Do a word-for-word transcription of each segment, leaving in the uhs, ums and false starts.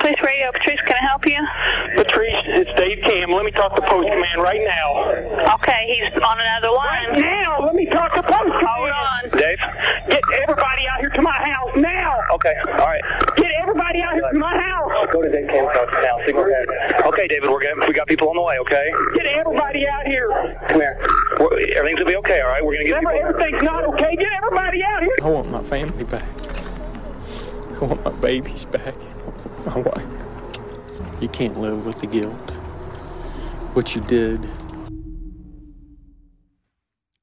Police Radio, Patrice, can I help you? Patrice, it's Dave Camm. Let me talk to Post Command right now. Okay, he's on another line. Right now, let me talk to Post Command. Hold on. Dave? Get everybody out here to my house now. Okay, all right. Get everybody out here to my house. Go to Dave Camm's house now. See what happens. Okay, David, we're getting, we got people on the way, okay? Get everybody out here. Come here. We're, everything's going to be okay, all right? We're going to get Remember, everything's not okay. Get everybody out here. I want my family back. I want my babies back. My wife. You can't live with the guilt. What you did.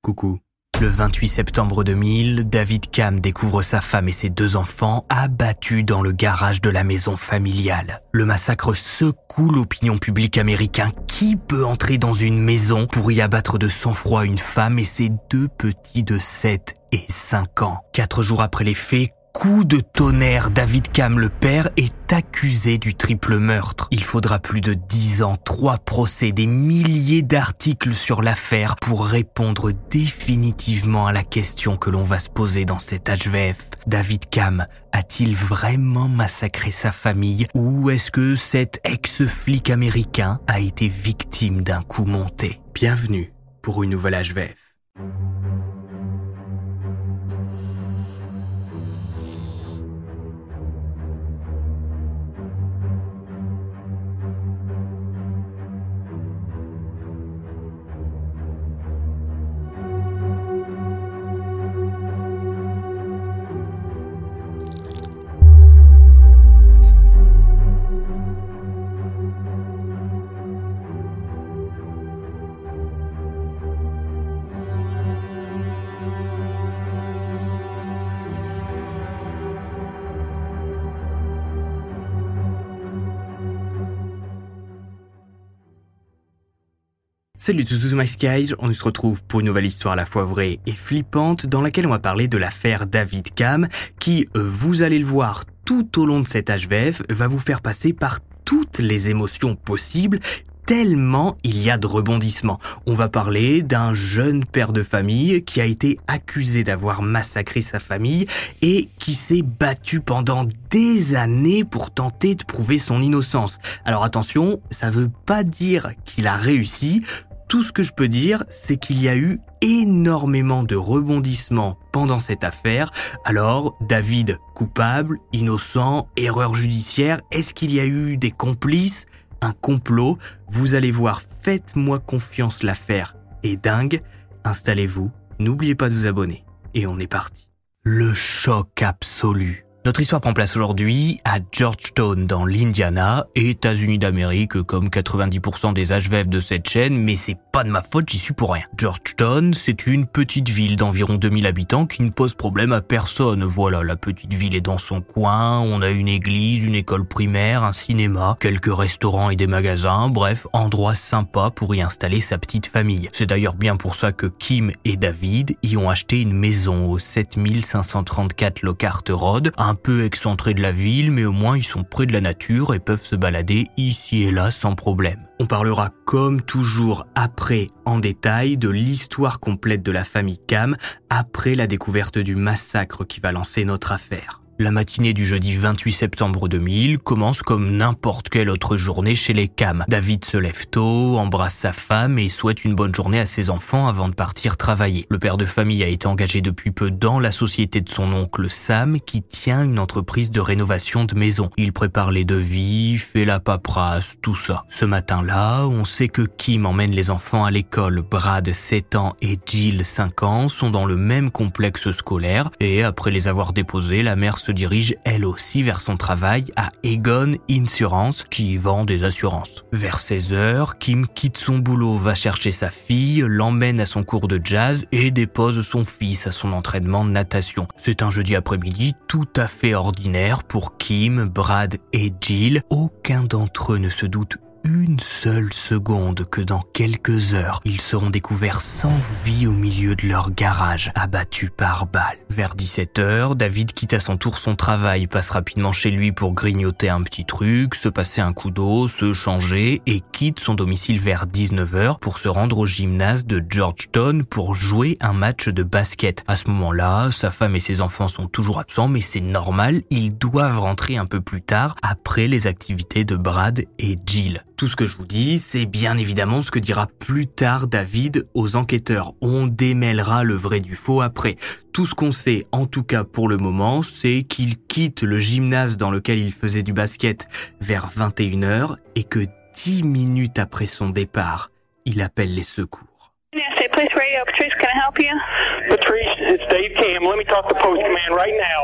Coucou. Le vingt-huit septembre deux mille, David Camm découvre sa femme et ses deux enfants abattus dans le garage de la maison familiale. Le massacre secoue l'opinion publique américaine. Qui peut entrer dans une maison pour y abattre de sang-froid une femme et ses deux petits de sept et cinq ans? Quatre jours après les faits, coup de tonnerre, David Camm, le père, est accusé du triple meurtre. Il faudra plus de dix ans, trois procès, des milliers d'articles sur l'affaire pour répondre définitivement à la question que l'on va se poser dans cet H V F. David Camm a-t-il vraiment massacré sa famille ou est-ce que cet ex-flic américain a été victime d'un coup monté? Bienvenue pour une nouvelle H V F. Salut to tous my skies, on se retrouve pour une nouvelle histoire à la fois vraie et flippante dans laquelle on va parler de l'affaire David Camm qui, vous allez le voir tout au long de cet H V F, va vous faire passer par toutes les émotions possibles tellement il y a de rebondissements. On va parler d'un jeune père de famille qui a été accusé d'avoir massacré sa famille et qui s'est battu pendant des années pour tenter de prouver son innocence. Alors attention, ça veut pas dire qu'il a réussi. Tout ce que je peux dire, c'est qu'il y a eu énormément de rebondissements pendant cette affaire. Alors, David, coupable, innocent, erreur judiciaire, est-ce qu'il y a eu des complices, un complot? Vous allez voir, faites-moi confiance, l'affaire est dingue. Installez-vous, n'oubliez pas de vous abonner. Et on est parti. Le choc absolu. Notre histoire prend place aujourd'hui à Georgetown dans l'Indiana, États-Unis d'Amérique comme quatre-vingt-dix pour cent des H V F de cette chaîne, mais c'est pas de ma faute, j'y suis pour rien. Georgetown, c'est une petite ville d'environ deux mille habitants qui ne pose problème à personne. Voilà, la petite ville est dans son coin, on a une église, une école primaire, un cinéma, quelques restaurants et des magasins, bref, endroit sympa pour y installer sa petite famille. C'est d'ailleurs bien pour ça que Kim et David y ont acheté une maison au sept mille cinq cent trente-quatre Lockhart Road, un peu excentrés de la ville, mais au moins ils sont près de la nature et peuvent se balader ici et là sans problème. On parlera comme toujours après en détail de l'histoire complète de la famille Camm après la découverte du massacre qui va lancer notre affaire. La matinée du jeudi vingt-huit septembre deux mille commence comme n'importe quelle autre journée chez les Camm. David se lève tôt, embrasse sa femme et souhaite une bonne journée à ses enfants avant de partir travailler. Le père de famille a été engagé depuis peu dans la société de son oncle Sam qui tient une entreprise de rénovation de maison. Il prépare les devis, fait la paperasse, tout ça. Ce matin-là, on sait que Kim emmène les enfants à l'école. Brad, sept ans, et Jill, cinq ans, sont dans le même complexe scolaire et après les avoir déposés, la mère se se dirige elle aussi vers son travail à Egon Insurance, qui vend des assurances. Vers seize heures, Kim quitte son boulot, va chercher sa fille, l'emmène à son cours de jazz et dépose son fils à son entraînement de natation. C'est un jeudi après-midi tout à fait ordinaire pour Kim, Brad et Jill. Aucun d'entre eux ne se doute une seule seconde que dans quelques heures, ils seront découverts sans vie au milieu de leur garage, abattus par balles. Vers dix-sept heures, David quitte à son tour son travail, passe rapidement chez lui pour grignoter un petit truc, se passer un coup d'eau, se changer et quitte son domicile vers dix-neuf heures pour se rendre au gymnase de Georgetown pour jouer un match de basket. À ce moment-là, sa femme et ses enfants sont toujours absents, mais c'est normal, ils doivent rentrer un peu plus tard après les activités de Brad et Jill. Tout ce que je vous dis, c'est bien évidemment ce que dira plus tard David aux enquêteurs. On démêlera le vrai du faux après. Tout ce qu'on sait, en tout cas pour le moment, c'est qu'il quitte le gymnase dans lequel il faisait du basket vers vingt et une heures et que dix minutes après son départ, il appelle les secours. Patrice Radio, Patrice, can I help you? Patrice, it's Dave Camm. Let me talk to Post Command right now.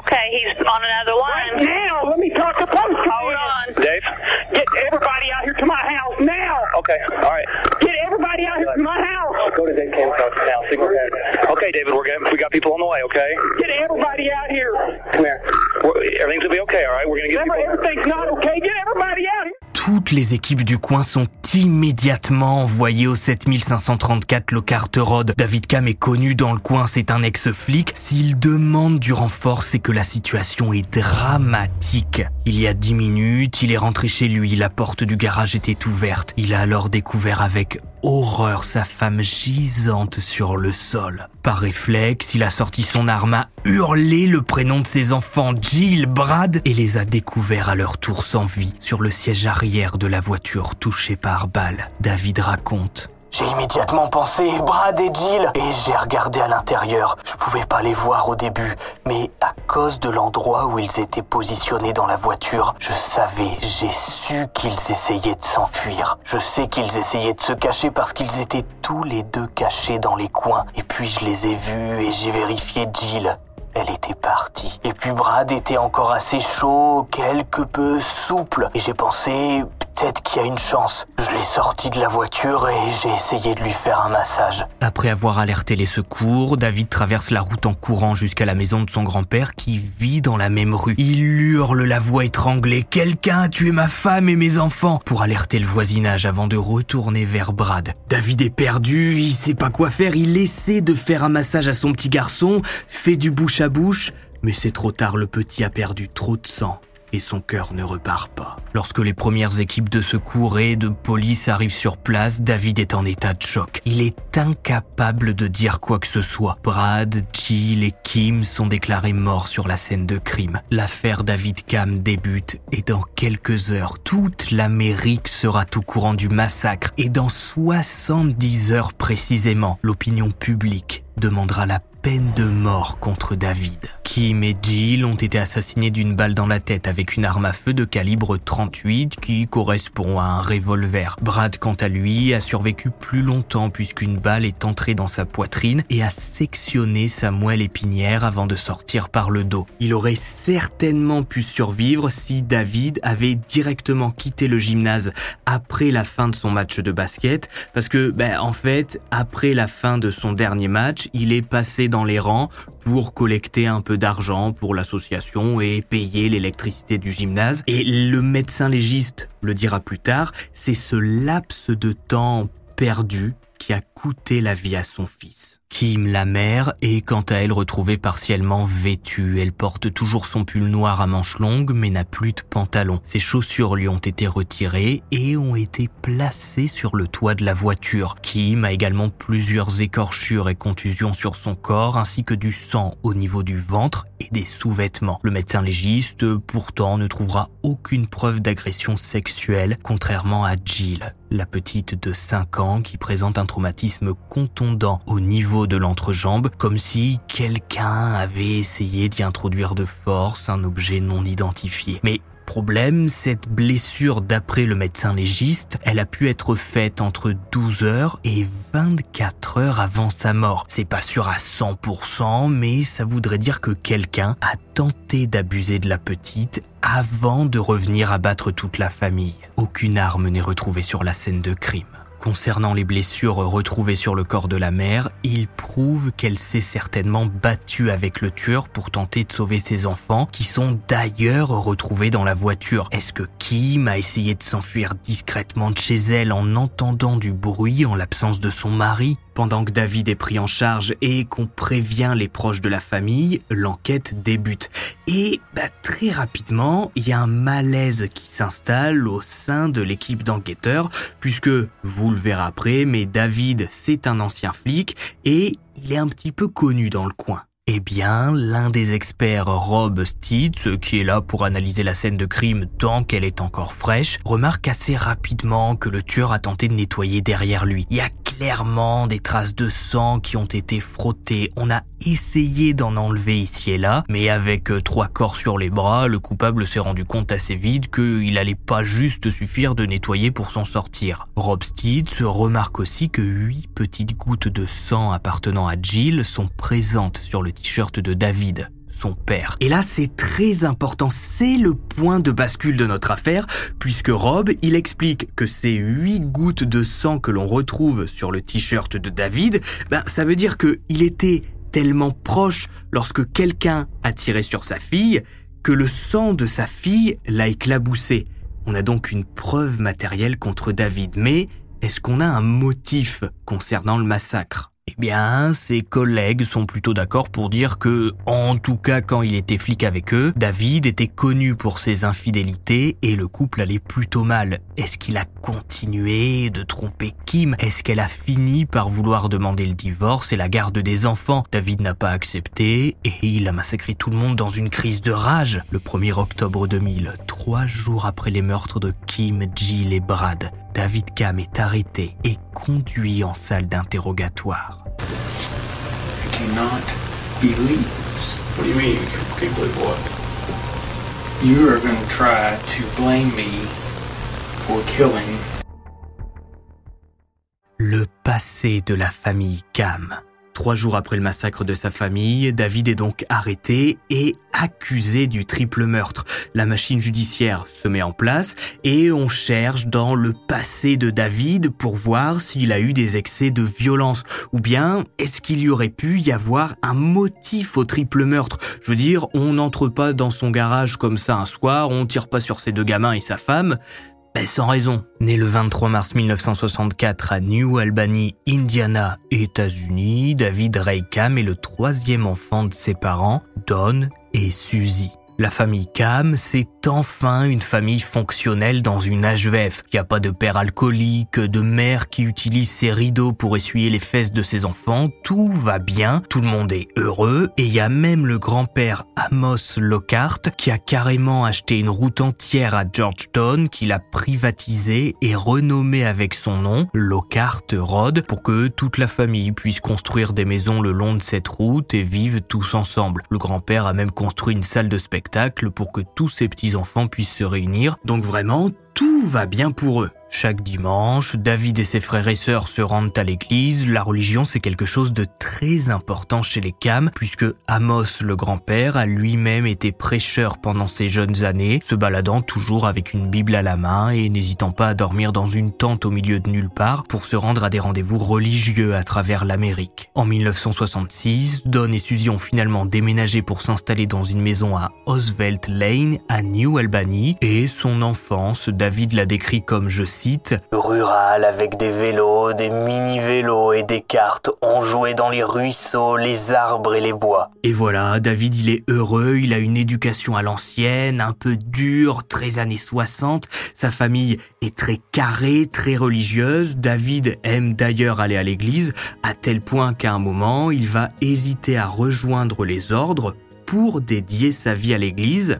Okay, he's on another line. Right now, let me talk to Post Command. Hold on. Dave? Get everybody out here to my house now. Okay, all right. Get everybody out here to my house. Go to Dave Camm's house now. See what happens. Okay, David, we're gonna, we got people on the way, okay? Get everybody out here. Come here. We're, everything's going to be okay, all right? We're going to get Remember, people everything's not okay. Get everybody out here. Toutes les équipes du coin sont immédiatement envoyées au sept mille cinq cent trente-quatre Lockhart Road. David Camm est connu dans le coin, c'est un ex-flic. S'il demande du renfort, c'est que la situation est dramatique. Il y a dix minutes, il est rentré chez lui, la porte du garage était ouverte. Il a alors découvert avec horreur sa femme gisante sur le sol. Par réflexe, il a sorti son arme, a hurlé le prénom de ses enfants, Jill, Brad, et les a découverts à leur tour sans vie, sur le siège arrière de la voiture touchée par balle. David raconte. J'ai immédiatement pensé Brad et Jill et j'ai regardé à l'intérieur. Je pouvais pas les voir au début, mais à cause de l'endroit où ils étaient positionnés dans la voiture, je savais, j'ai su qu'ils essayaient de s'enfuir. Je sais qu'ils essayaient de se cacher parce qu'ils étaient tous les deux cachés dans les coins. Et puis je les ai vus et j'ai vérifié Jill. Elle était partie. Et puis Brad était encore assez chaud, quelque peu souple. Et j'ai pensé, peut-être qu'il y a une chance. Je l'ai sorti de la voiture et j'ai essayé de lui faire un massage. Après avoir alerté les secours, David traverse la route en courant jusqu'à la maison de son grand-père qui vit dans la même rue. Il hurle la voix étranglée, « Quelqu'un a tué ma femme et mes enfants !» pour alerter le voisinage avant de retourner vers Brad. David est perdu, il sait pas quoi faire, il essaie de faire un massage à son petit garçon, fait du bouche à bouche, mais c'est trop tard, le petit a perdu trop de sang et son cœur ne repart pas. Lorsque les premières équipes de secours et de police arrivent sur place, David est en état de choc. Il est incapable de dire quoi que ce soit. Brad, Jill et Kim sont déclarés morts sur la scène de crime. L'affaire David Camm débute et dans quelques heures, toute l'Amérique sera au courant du massacre et dans soixante-dix heures précisément, l'opinion publique demandera la peine de mort contre David. Kim et Jill ont été assassinés d'une balle dans la tête avec une arme à feu de calibre trente-huit qui correspond à un revolver. Brad, quant à lui, a survécu plus longtemps puisqu'une balle est entrée dans sa poitrine et a sectionné sa moelle épinière avant de sortir par le dos. Il aurait certainement pu survivre si David avait directement quitté le gymnase après la fin de son match de basket parce que, ben, en fait, après la fin de son dernier match, il est passé dans les rangs pour collecter un peu d'argent pour l'association et payer l'électricité du gymnase. Et le médecin légiste le dira plus tard, c'est ce laps de temps perdu qui a coûté la vie à son fils. Kim, la mère, est quant à elle retrouvée partiellement vêtue. Elle porte toujours son pull noir à manches longues, mais n'a plus de pantalon. Ses chaussures lui ont été retirées et ont été placées sur le toit de la voiture. Kim a également plusieurs écorchures et contusions sur son corps, ainsi que du sang au niveau du ventre et des sous-vêtements. Le médecin légiste, pourtant, ne trouvera aucune preuve d'agression sexuelle, contrairement à Jill, la petite de cinq ans qui présente un traumatisme contondant au niveau de l'entrejambe, comme si quelqu'un avait essayé d'y introduire de force un objet non identifié. Mais problème, cette blessure, d'après le médecin légiste, elle a pu être faite entre douze heures et vingt-quatre heures avant sa mort. C'est pas sûr à cent pour cent, mais ça voudrait dire que quelqu'un a tenté d'abuser de la petite avant de revenir abattre toute la famille. Aucune arme n'est retrouvée sur la scène de crime. Concernant les blessures retrouvées sur le corps de la mère, il prouve qu'elle s'est certainement battue avec le tueur pour tenter de sauver ses enfants, qui sont d'ailleurs retrouvés dans la voiture. Est-ce que Kim a essayé de s'enfuir discrètement de chez elle en entendant du bruit en l'absence de son mari ? Pendant que David est pris en charge et qu'on prévient les proches de la famille, l'enquête débute. Et bah, très rapidement, il y a un malaise qui s'installe au sein de l'équipe d'enquêteurs, puisque, vous le verrez après, mais David, c'est un ancien flic et il est un petit peu connu dans le coin. Eh bien, l'un des experts, Rob Stites, qui est là pour analyser la scène de crime tant qu'elle est encore fraîche, remarque assez rapidement que le tueur a tenté de nettoyer derrière lui. Il y a clairement des traces de sang qui ont été frottées. On a essayé d'en enlever ici et là, mais avec trois corps sur les bras, le coupable s'est rendu compte assez vite qu'il allait pas juste suffire de nettoyer pour s'en sortir. Rob Stites remarque aussi que huit petites gouttes de sang appartenant à Jill sont présentes sur le t-shirt de David, son père. Et là, c'est très important, c'est le point de bascule de notre affaire, puisque Rob, il explique que ces huit gouttes de sang que l'on retrouve sur le t-shirt de David, ben, ça veut dire qu'il était tellement proche lorsque quelqu'un a tiré sur sa fille que le sang de sa fille l'a éclaboussé. On a donc une preuve matérielle contre David, mais est-ce qu'on a un motif concernant le massacre ? Eh bien, ses collègues sont plutôt d'accord pour dire que, en tout cas quand il était flic avec eux, David était connu pour ses infidélités et le couple allait plutôt mal. Est-ce qu'il a continué de tromper Kim ? Est-ce qu'elle a fini par vouloir demander le divorce et la garde des enfants ? David n'a pas accepté et il a massacré tout le monde dans une crise de rage. Le premier octobre deux mille, trois jours après les meurtres de Kim, Jill et Brad, David Camm est arrêté et conduit en salle d'interrogatoire. I do not believe this. What do you mean? I can't believe what? You are going to try to blame me for killing. Le passé de la famille Camm. Trois jours après le massacre de sa famille, David est donc arrêté et accusé du triple meurtre. La machine judiciaire se met en place et on cherche dans le passé de David pour voir s'il a eu des excès de violence ou bien est-ce qu'il y aurait pu y avoir un motif au triple meurtre. Je veux dire, on n'entre pas dans son garage comme ça un soir, on tire pas sur ses deux gamins et sa femme. Ben sans raison. Né le vingt-trois mars mille neuf cent soixante-quatre à New Albany, Indiana, États-Unis, David Ray Camm est le troisième enfant de ses parents, Don et Suzy. La famille Camm, c'est enfin une famille fonctionnelle dans une H V F. Il n'y a pas de père alcoolique, de mère qui utilise ses rideaux pour essuyer les fesses de ses enfants. Tout va bien, tout le monde est heureux et il y a même le grand-père Amos Lockhart qui a carrément acheté une route entière à Georgetown qu'il a privatisée et renommée avec son nom, Lockhart Road, pour que toute la famille puisse construire des maisons le long de cette route et vivent tous ensemble. Le grand-père a même construit une salle de spectacle pour que tous ces petits-enfants puissent se réunir. Donc vraiment, tout va bien pour eux. Chaque dimanche, David et ses frères et sœurs se rendent à l'église. La religion, c'est quelque chose de très important chez les Camm, puisque Amos, le grand-père, a lui-même été prêcheur pendant ses jeunes années, se baladant toujours avec une Bible à la main et n'hésitant pas à dormir dans une tente au milieu de nulle part pour se rendre à des rendez-vous religieux à travers l'Amérique. En mille neuf cent soixante-six, Don et Suzy ont finalement déménagé pour s'installer dans une maison à Oswelt Lane, à New Albany, et son enfance, David la décrit comme, je cite, « rural avec des vélos, des mini-vélos et des cartes. On jouait dans les ruisseaux, les arbres et les bois. » Et voilà, David, il est heureux, il a une éducation à l'ancienne, un peu dure, très années soixante. Sa famille est très carrée, très religieuse. David aime d'ailleurs aller à l'église, à tel point qu'à un moment, il va hésiter à rejoindre les ordres pour dédier sa vie à l'église.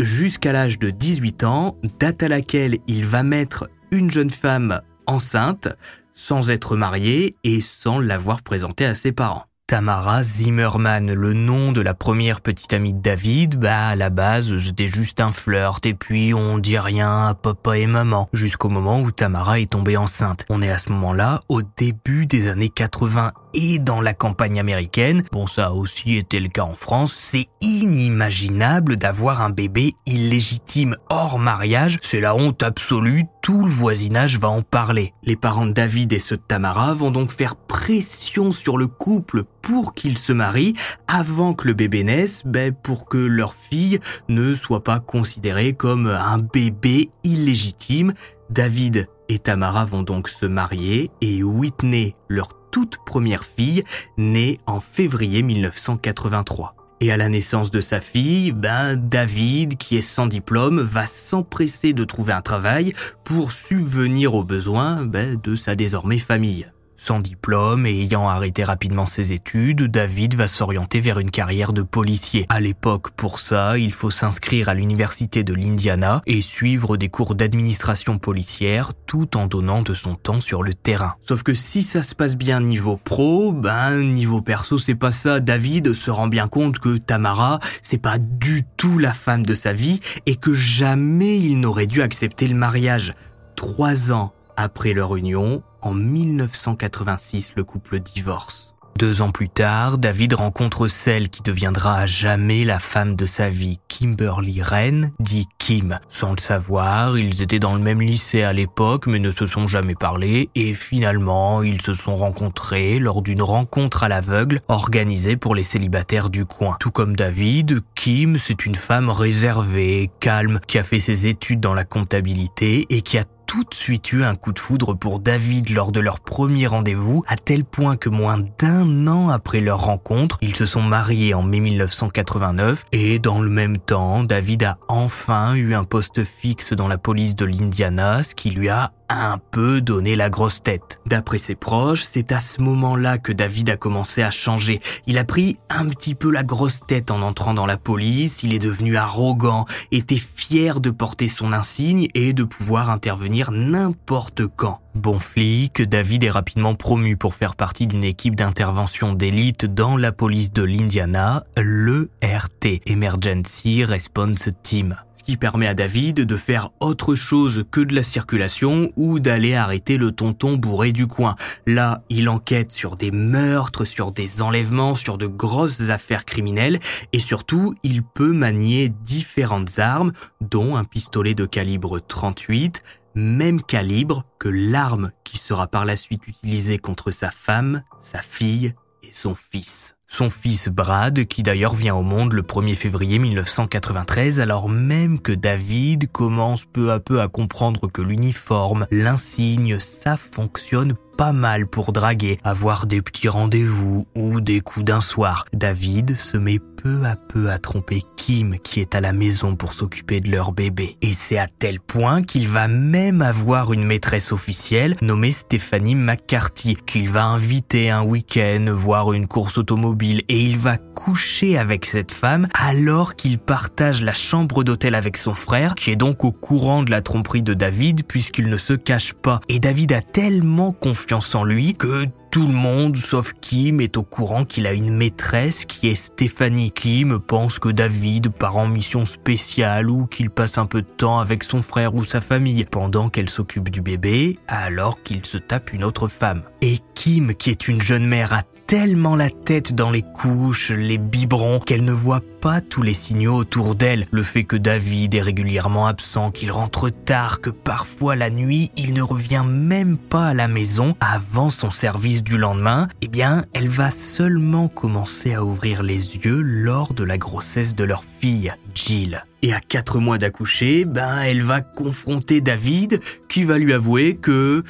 Jusqu'à l'âge de dix-huit ans, date à laquelle il va mettre une jeune femme enceinte, sans être marié et sans l'avoir présentée à ses parents. Tamara Zimmermann, le nom de la première petite amie de David, bah à la base c'était juste un flirt et puis on dit rien à papa et maman jusqu'au moment où Tamara est tombée enceinte. On est à ce moment-là au début des années quatre-vingts et dans la campagne américaine, bon ça a aussi été le cas en France, c'est inimaginable d'avoir un bébé illégitime hors mariage, c'est la honte absolue, tout le voisinage va en parler. Les parents de David et ceux de Tamara vont donc faire pression sur le couple pour qu'ils se marient avant que le bébé naisse, ben pour que leur fille ne soit pas considérée comme un bébé illégitime. David et Tamara vont donc se marier et Whitney, leur toute première fille, née en février mille neuf cent quatre-vingt-trois. Et à la naissance de sa fille, ben David, qui est sans diplôme, va s'empresser de trouver un travail pour subvenir aux besoins ben, de sa désormais famille. Sans diplôme et ayant arrêté rapidement ses études, David va s'orienter vers une carrière de policier. À l'époque, pour ça, il faut s'inscrire à l'université de l'Indiana et suivre des cours d'administration policière tout en donnant de son temps sur le terrain. Sauf que si ça se passe bien niveau pro, ben niveau perso, c'est pas ça. David se rend bien compte que Tamara, c'est pas du tout la femme de sa vie et que jamais il n'aurait dû accepter le mariage. Trois ans après leur union, en mille neuf cent quatre-vingt-six, le couple divorce. Deux ans plus tard, David rencontre celle qui deviendra à jamais la femme de sa vie, Kimberly Ren, dit Kim. Sans le savoir, ils étaient dans le même lycée à l'époque, mais ne se sont jamais parlé, et finalement, ils se sont rencontrés lors d'une rencontre à l'aveugle organisée pour les célibataires du coin. Tout comme David, Kim, c'est une femme réservée, calme, qui a fait ses études dans la comptabilité et qui a tout de suite eu un coup de foudre pour David lors de leur premier rendez-vous, à tel point que moins d'un an après leur rencontre, ils se sont mariés en mai mille neuf cent quatre-vingt-neuf et dans le même temps, David a enfin eu un poste fixe dans la police de l'Indiana, ce qui lui a un peu donné la grosse tête. D'après ses proches, c'est à ce moment-là que David a commencé à changer. Il a pris un petit peu la grosse tête en entrant dans la police, il est devenu arrogant, était fier de porter son insigne et de pouvoir intervenir n'importe quand. Bon flic, David est rapidement promu pour faire partie d'une équipe d'intervention d'élite dans la police de l'Indiana, l'E R T, Emergency Response Team. Ce qui permet à David de faire autre chose que de la circulation ou d'aller arrêter le tonton bourré du coin. Là, il enquête sur des meurtres, sur des enlèvements, sur de grosses affaires criminelles et surtout, il peut manier différentes armes, dont un pistolet de calibre trente-huit, même calibre que l'arme qui sera par la suite utilisée contre sa femme, sa fille et son fils. Son fils Brad, qui d'ailleurs vient au monde le premier février mille neuf cent quatre-vingt-treize, alors même que David commence peu à peu à comprendre que l'uniforme, l'insigne, ça fonctionne pas mal pour draguer, avoir des petits rendez-vous ou des coups d'un soir. David se met peu à peu à tromper Kim, qui est à la maison pour s'occuper de leur bébé. Et c'est à tel point qu'il va même avoir une maîtresse officielle nommée Stephanie McCarthy, qu'il va inviter un week-end, voir une course automobile, et il va coucher avec cette femme alors qu'il partage la chambre d'hôtel avec son frère, qui est donc au courant de la tromperie de David puisqu'il ne se cache pas. Et David a tellement confiance en lui que tout le monde, sauf Kim, est au courant qu'il a une maîtresse qui est Stéphanie. Kim pense que David part en mission spéciale ou qu'il passe un peu de temps avec son frère ou sa famille pendant qu'elle s'occupe du bébé alors qu'il se tape une autre femme. Et Kim, qui est une jeune mère, a tellement la tête dans les couches, les biberons, qu'elle ne voit pas tous les signaux autour d'elle. Le fait que David est régulièrement absent, qu'il rentre tard, que parfois la nuit, il ne revient même pas à la maison avant son service du lendemain, eh bien, elle va seulement commencer à ouvrir les yeux lors de la grossesse de leur fille, Jill. Et à quatre mois d'accoucher, ben, elle va confronter David, qui va lui avouer que,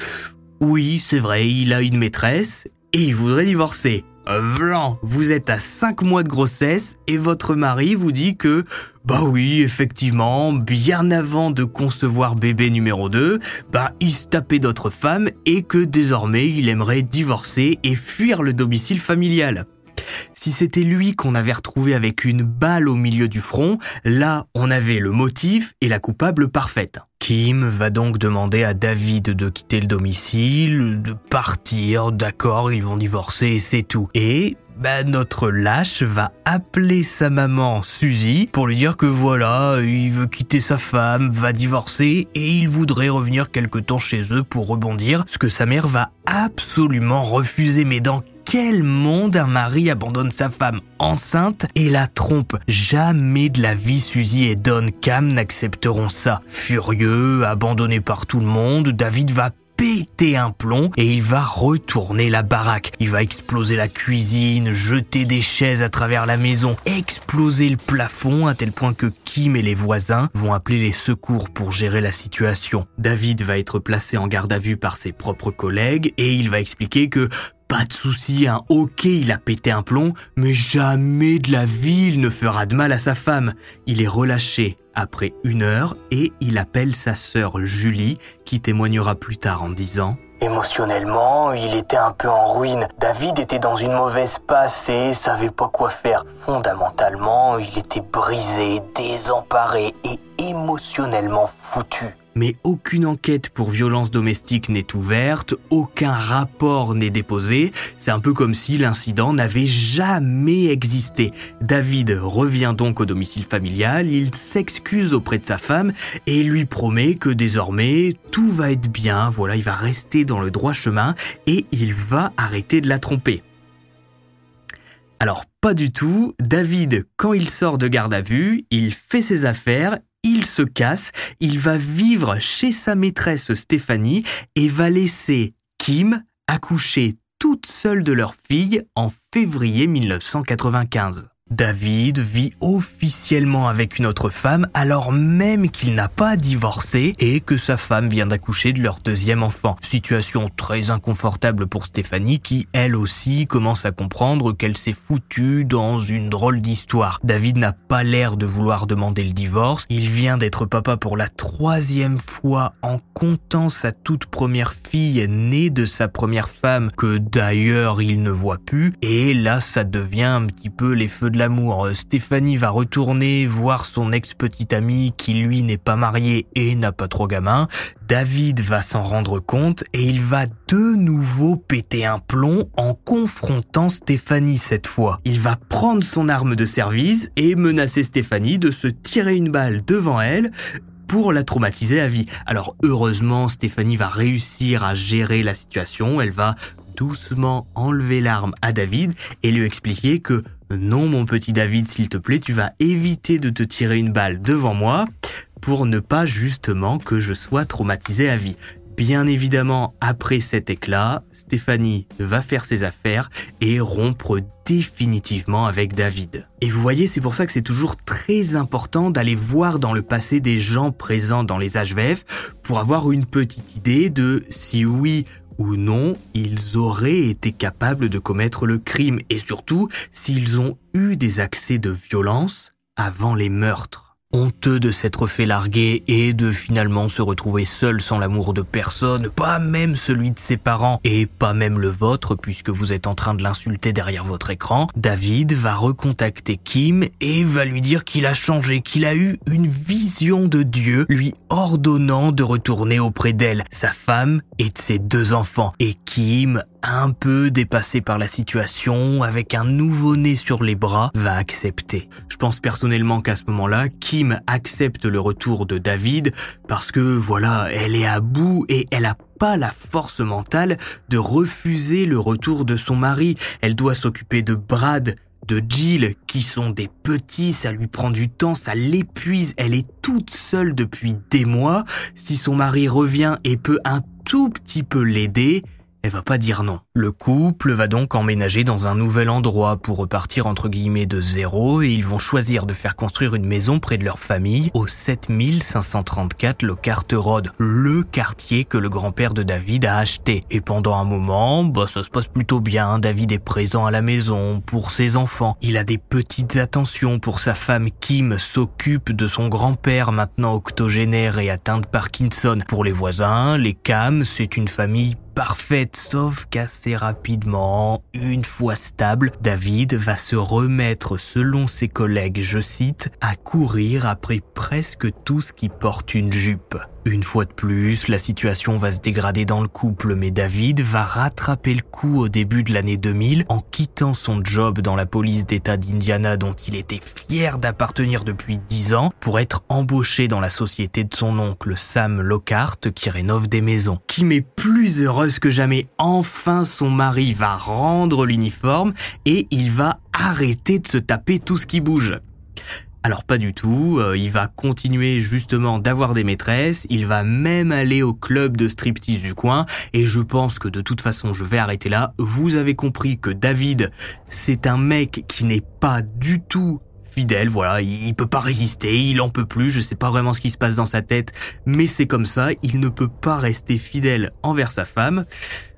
oui, c'est vrai, il a une maîtresse, et il voudrait divorcer. Vlan, vous êtes à cinq mois de grossesse et votre mari vous dit que, bah oui, effectivement, bien avant de concevoir bébé numéro deux, bah il se tapait d'autres femmes et que désormais il aimerait divorcer et fuir le domicile familial. Si c'était lui qu'on avait retrouvé avec une balle au milieu du front, là on avait le motif et la coupable parfaite. Kim va donc demander à David de quitter le domicile, de partir, d'accord, ils vont divorcer et c'est tout. Et bah, notre lâche va appeler sa maman Suzy pour lui dire que voilà, il veut quitter sa femme, va divorcer et il voudrait revenir quelque temps chez eux pour rebondir, ce que sa mère va absolument refuser. Mais dans quel monde un mari abandonne sa femme enceinte et la trompe? Jamais de la vie, Suzy et Don Camm n'accepteront ça. Furieux, abandonné par tout le monde, David va péter un plomb et il va retourner la baraque. Il va exploser la cuisine, jeter des chaises à travers la maison, exploser le plafond à tel point que Kim et les voisins vont appeler les secours pour gérer la situation. David va être placé en garde à vue par ses propres collègues et il va expliquer que pas de souci, hein. Ok, il a pété un plomb, mais jamais de la vie il ne fera de mal à sa femme. Il est relâché après une heure et il appelle sa sœur Julie, qui témoignera plus tard en disant « Émotionnellement, il était un peu en ruine. David était dans une mauvaise passe et savait pas quoi faire. Fondamentalement, il était brisé, désemparé et émotionnellement foutu. » Mais aucune enquête pour violence domestique n'est ouverte, aucun rapport n'est déposé. C'est un peu comme si l'incident n'avait jamais existé. David revient donc au domicile familial, il s'excuse auprès de sa femme et lui promet que désormais tout va être bien. Voilà, il va rester dans le droit chemin et il va arrêter de la tromper. Alors pas du tout, David, quand il sort de garde à vue, il fait ses affaires. Il se casse, il va vivre chez sa maîtresse Stéphanie et va laisser Kim accoucher toute seule de leur fille en février dix-neuf cent quatre-vingt-quinze. David vit officiellement avec une autre femme alors même qu'il n'a pas divorcé et que sa femme vient d'accoucher de leur deuxième enfant. Situation très inconfortable pour Stéphanie qui, elle aussi, commence à comprendre qu'elle s'est foutue dans une drôle d'histoire. David n'a pas l'air de vouloir demander le divorce. Il vient d'être papa pour la troisième fois en comptant sa toute première fille née de sa première femme que d'ailleurs il ne voit plus. Et là, ça devient un petit peu les feux de l'amour. Stéphanie va retourner voir son ex-petite amie qui lui n'est pas marié et n'a pas trop gamin. David va s'en rendre compte et il va de nouveau péter un plomb en confrontant Stéphanie cette fois. Il va prendre son arme de service et menacer Stéphanie de se tirer une balle devant elle pour la traumatiser à vie. Alors heureusement, Stéphanie va réussir à gérer la situation. Elle va doucement enlever l'arme à David et lui expliquer que « Non, mon petit David, s'il te plaît, tu vas éviter de te tirer une balle devant moi pour ne pas justement que je sois traumatisé à vie. » Bien évidemment, après cet éclat, Stéphanie va faire ses affaires et rompre définitivement avec David. Et vous voyez, c'est pour ça que c'est toujours très important d'aller voir dans le passé des gens présents dans les H V F pour avoir une petite idée de si oui ou non, ils auraient été capables de commettre le crime et surtout s'ils ont eu des accès de violence avant les meurtres. Honteux de s'être fait larguer et de finalement se retrouver seul sans l'amour de personne, pas même celui de ses parents et pas même le vôtre puisque vous êtes en train de l'insulter derrière votre écran, David va recontacter Kim et va lui dire qu'il a changé, qu'il a eu une vision de Dieu lui ordonnant de retourner auprès d'elle, sa femme et de ses deux enfants. Et Kim, un peu dépassé par la situation, avec un nouveau-né sur les bras, va accepter. Je pense personnellement qu'à ce moment-là, Kim accepte le retour de David parce que, voilà, elle est à bout et elle a pas la force mentale de refuser le retour de son mari. Elle doit s'occuper de Brad, de Jill, qui sont des petits, ça lui prend du temps, ça l'épuise, elle est toute seule depuis des mois. Si son mari revient et peut un tout petit peu l'aider, elle va pas dire non. Le couple va donc emménager dans un nouvel endroit pour repartir entre guillemets de zéro et ils vont choisir de faire construire une maison près de leur famille au sept mille cinq cent trente-quatre Lockhart Road, le quartier que le grand-père de David a acheté. Et pendant un moment, bah, ça se passe plutôt bien. David est présent à la maison pour ses enfants. Il a des petites attentions pour sa femme. Kim s'occupe de son grand-père maintenant octogénaire et atteint de Parkinson. Pour les voisins, les Camm, c'est une famille parfaite, sauf qu'assez rapidement, une fois stable, David va se remettre, selon ses collègues, je cite, à courir après presque tout ce qui porte une jupe. Une fois de plus, la situation va se dégrader dans le couple, mais David va rattraper le coup au début de l'année deux mille en quittant son job dans la police d'État d'Indiana dont il était fier d'appartenir depuis dix ans pour être embauché dans la société de son oncle Sam Lockhart qui rénove des maisons. Kim est plus heureuse que jamais, enfin son mari va rendre l'uniforme et il va arrêter de se taper tout ce qui bouge. Alors pas du tout, euh, il va continuer justement d'avoir des maîtresses, il va même aller au club de striptease du coin, et je pense que de toute façon je vais arrêter là. Vous avez compris que David, c'est un mec qui n'est pas du tout fidèle, voilà, il peut pas résister, il en peut plus, je sais pas vraiment ce qui se passe dans sa tête, mais c'est comme ça, il ne peut pas rester fidèle envers sa femme.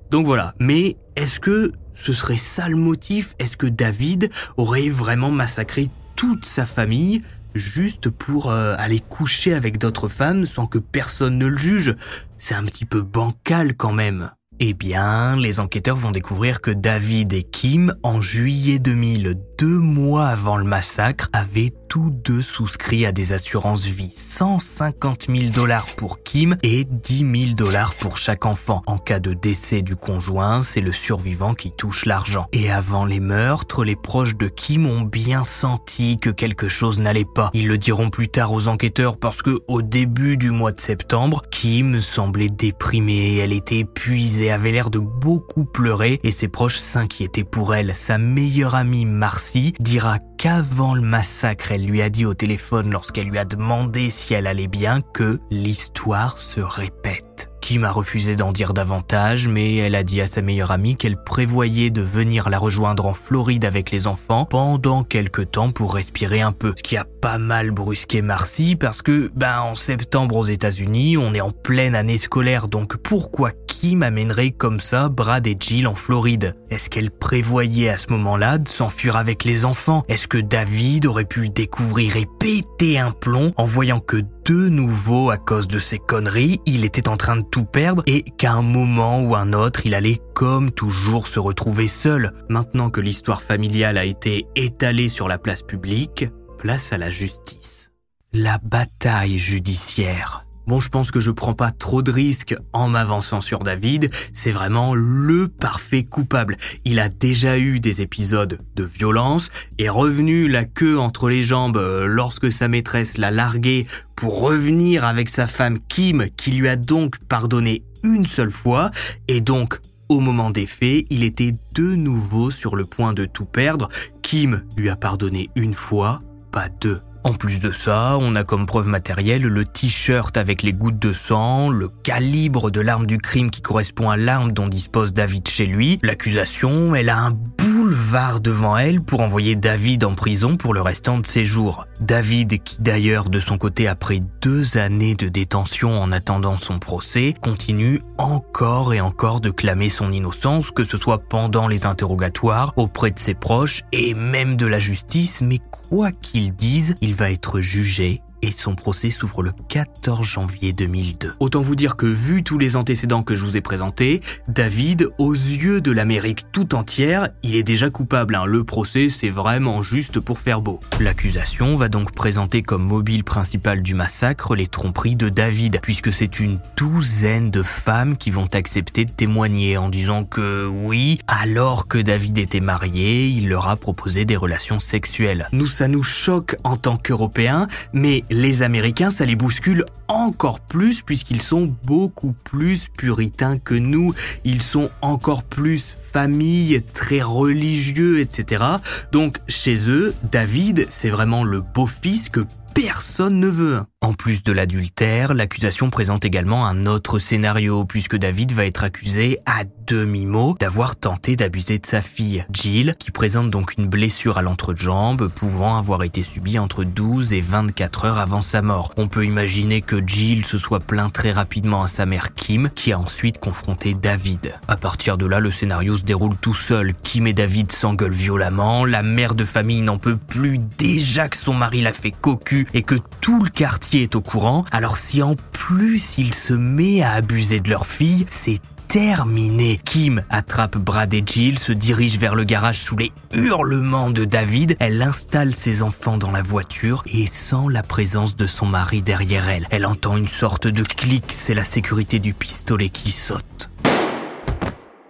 Donc voilà, mais est-ce que ce serait ça le motif ? Est-ce que David aurait vraiment massacré toute sa famille, juste pour euh, aller coucher avec d'autres femmes sans que personne ne le juge? C'est un petit peu bancal quand même. Eh bien, les enquêteurs vont découvrir que David et Kim, en juillet deux mille, deux mois avant le massacre, avaient tous deux souscrit à des assurances-vie. cent cinquante mille dollars pour Kim et dix mille dollars pour chaque enfant. En cas de décès du conjoint, c'est le survivant qui touche l'argent. Et avant les meurtres, les proches de Kim ont bien senti que quelque chose n'allait pas. Ils le diront plus tard aux enquêteurs parce que, au début du mois de septembre, Kim semblait déprimée, elle était épuisée, avait l'air de beaucoup pleurer et ses proches s'inquiétaient pour elle. Sa meilleure amie Marcy dira qu'avant le massacre, elle lui a dit au téléphone lorsqu'elle lui a demandé si elle allait bien que l'histoire se répète. Kim a refusé d'en dire davantage, mais elle a dit à sa meilleure amie qu'elle prévoyait de venir la rejoindre en Floride avec les enfants pendant quelques temps pour respirer un peu. Ce qui a pas mal brusqué Marcy parce que, ben, en septembre aux États-Unis, on est en pleine année scolaire, donc pourquoi Kim amènerait comme ça Brad et Jill en Floride ? Est-ce qu'elle prévoyait à ce moment-là de s'enfuir avec les enfants ? Est-ce que David aurait pu le découvrir et péter un plomb en voyant que de nouveau, à cause de ses conneries, il était en train de tout perdre et qu'à un moment ou un autre, il allait comme toujours se retrouver seul. Maintenant que l'histoire familiale a été étalée sur la place publique, place à la justice. La bataille judiciaire. Bon, je pense que je prends pas trop de risques en m'avançant sur David, c'est vraiment le parfait coupable. Il a déjà eu des épisodes de violence, est revenu la queue entre les jambes lorsque sa maîtresse l'a largué pour revenir avec sa femme Kim, qui lui a donc pardonné une seule fois, et donc, au moment des faits, il était de nouveau sur le point de tout perdre. Kim lui a pardonné une fois, pas deux. En plus de ça, on a comme preuve matérielle le t-shirt avec les gouttes de sang, le calibre de l'arme du crime qui correspond à l'arme dont dispose David chez lui. L'accusation, elle a un boulevard devant elle pour envoyer David en prison pour le restant de ses jours. David, qui d'ailleurs de son côté a pris deux années de détention en attendant son procès, continue encore et encore de clamer son innocence, que ce soit pendant les interrogatoires, auprès de ses proches et même de la justice, mais quoi qu'ils disent, il va être jugé et son procès s'ouvre le quatorze janvier deux mille deux. Autant vous dire que vu tous les antécédents que je vous ai présentés, David, aux yeux de l'Amérique tout entière, il est déjà coupable. Hein. Le procès, c'est vraiment juste pour faire beau. L'accusation va donc présenter comme mobile principal du massacre les tromperies de David, puisque c'est une douzaine de femmes qui vont accepter de témoigner en disant que oui, alors que David était marié, il leur a proposé des relations sexuelles. Nous, ça nous choque en tant qu'Européens, mais les Américains, ça les bouscule encore plus puisqu'ils sont beaucoup plus puritains que nous. Ils sont encore plus famille, très religieux, et cetera. Donc, chez eux, David, c'est vraiment le beau-fils que personne ne veut. En plus de l'adultère, l'accusation présente également un autre scénario, puisque David va être accusé à demi-mot d'avoir tenté d'abuser de sa fille, Jill, qui présente donc une blessure à l'entrejambe, pouvant avoir été subie entre douze et vingt-quatre heures avant sa mort. On peut imaginer que Jill se soit plaint très rapidement à sa mère Kim, qui a ensuite confronté David. À partir de là, le scénario se déroule tout seul. Kim et David s'engueulent violemment, la mère de famille n'en peut plus, déjà que son mari l'a fait cocu, et que tout le quartier est au courant, alors si en plus il se met à abuser de leur fille, c'est terminé. Kim attrape Brad et Jill, se dirige vers le garage sous les hurlements de David. Elle installe ses enfants dans la voiture et sent la présence de son mari derrière elle. Elle entend une sorte de clic, c'est la sécurité du pistolet qui saute.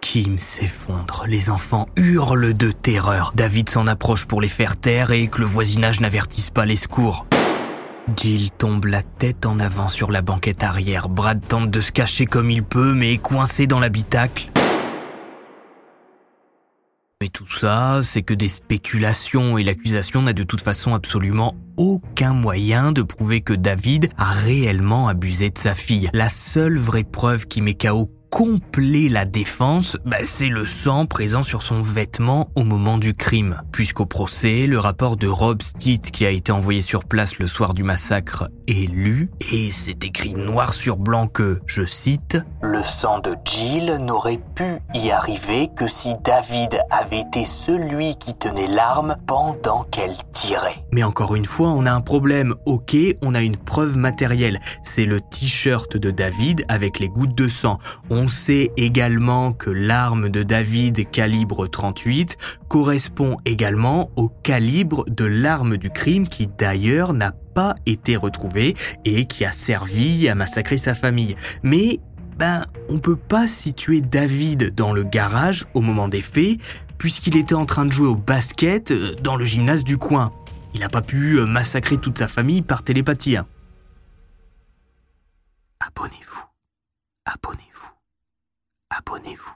Kim s'effondre, les enfants hurlent de terreur. David s'en approche pour les faire taire et que le voisinage n'avertisse pas les secours. Jill tombe la tête en avant sur la banquette arrière. Brad tente de se cacher comme il peut, mais est coincé dans l'habitacle. Mais tout ça, c'est que des spéculations et l'accusation n'a de toute façon absolument aucun moyen de prouver que David a réellement abusé de sa fille. La seule vraie preuve qui met K O complet la défense, bah c'est le sang présent sur son vêtement au moment du crime. Puisqu'au procès, le rapport de Rob Stites qui a été envoyé sur place le soir du massacre est lu, et c'est écrit noir sur blanc que, je cite, « Le sang de Jill n'aurait pu y arriver que si David avait été celui qui tenait l'arme pendant qu'elle tirait. » Mais encore une fois, on a un problème. Ok, on a une preuve matérielle. C'est le t-shirt de David avec les gouttes de sang. On On sait également que l'arme de David calibre trente-huit correspond également au calibre de l'arme du crime qui d'ailleurs n'a pas été retrouvée et qui a servi à massacrer sa famille. Mais ben, on peut pas situer David dans le garage au moment des faits puisqu'il était en train de jouer au basket dans le gymnase du coin. Il n'a pas pu massacrer toute sa famille par télépathie. Hein. Abonnez-vous. Abonnez-vous. Abonnez-vous.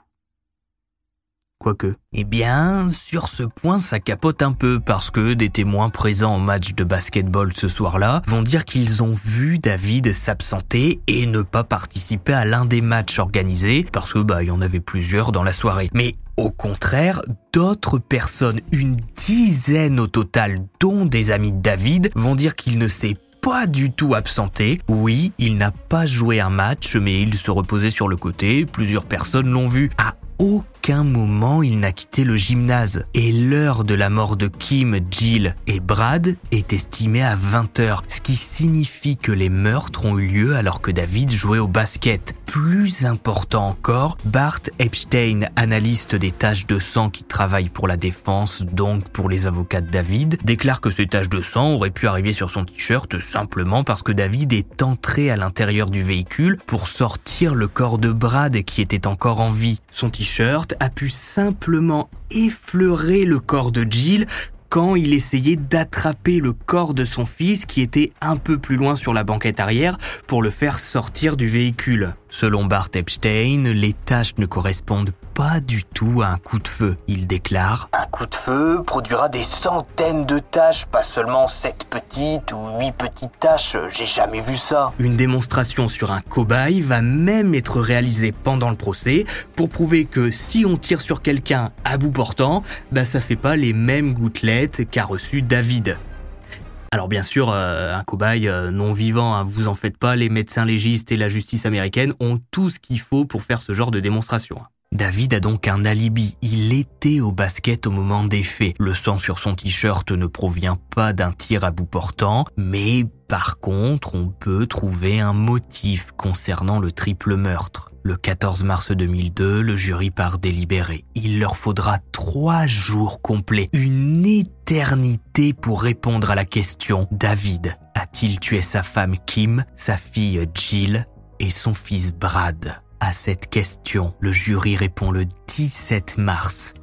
Quoique. Eh bien, sur ce point, ça capote un peu parce que des témoins présents au match de basketball ce soir-là vont dire qu'ils ont vu David s'absenter et ne pas participer à l'un des matchs organisés parce que bah, il y en avait plusieurs dans la soirée. Mais au contraire, d'autres personnes, une dizaine au total, dont des amis de David, vont dire qu'il ne s'est pas du tout absenté. Oui, il n'a pas joué un match, mais il se reposait sur le côté. Plusieurs personnes l'ont vu. À aucun moment, il n'a quitté le gymnase. Et l'heure de la mort de Kim, Jill et Brad est estimée à vingt heures, ce qui signifie que les meurtres ont eu lieu alors que David jouait au basket. Plus important encore, Bart Epstein, analyste des taches de sang qui travaille pour la défense, donc pour les avocats de David, déclare que ces taches de sang auraient pu arriver sur son t-shirt simplement parce que David est entré à l'intérieur du véhicule pour sortir le corps de Brad qui était encore en vie. Son t-shirt a pu simplement effleurer le corps de Jill quand il essayait d'attraper le corps de son fils qui était un peu plus loin sur la banquette arrière pour le faire sortir du véhicule. Selon Bart Epstein, les taches ne correspondent pas du tout à un coup de feu. Il déclare « Un coup de feu produira des centaines de taches, pas seulement sept petites ou huit petites taches, j'ai jamais vu ça. » Une démonstration sur un cobaye va même être réalisée pendant le procès pour prouver que si on tire sur quelqu'un à bout portant, bah ça fait pas les mêmes gouttelettes qu'a reçu David. Alors bien sûr, euh, un cobaye euh, non vivant, hein, vous en faites pas, les médecins légistes et la justice américaine ont tout ce qu'il faut pour faire ce genre de démonstration. David a donc un alibi, il était au basket au moment des faits. Le sang sur son t-shirt ne provient pas d'un tir à bout portant, mais par contre, on peut trouver un motif concernant le triple meurtre. Le quatorze mars deux mille deux, le jury part délibérer. Il leur faudra trois jours complets, une éternité pour répondre à la question. David a-t-il tué sa femme Kim, sa fille Jill et son fils Brad ? À cette question, le jury répond le dix-sept mars.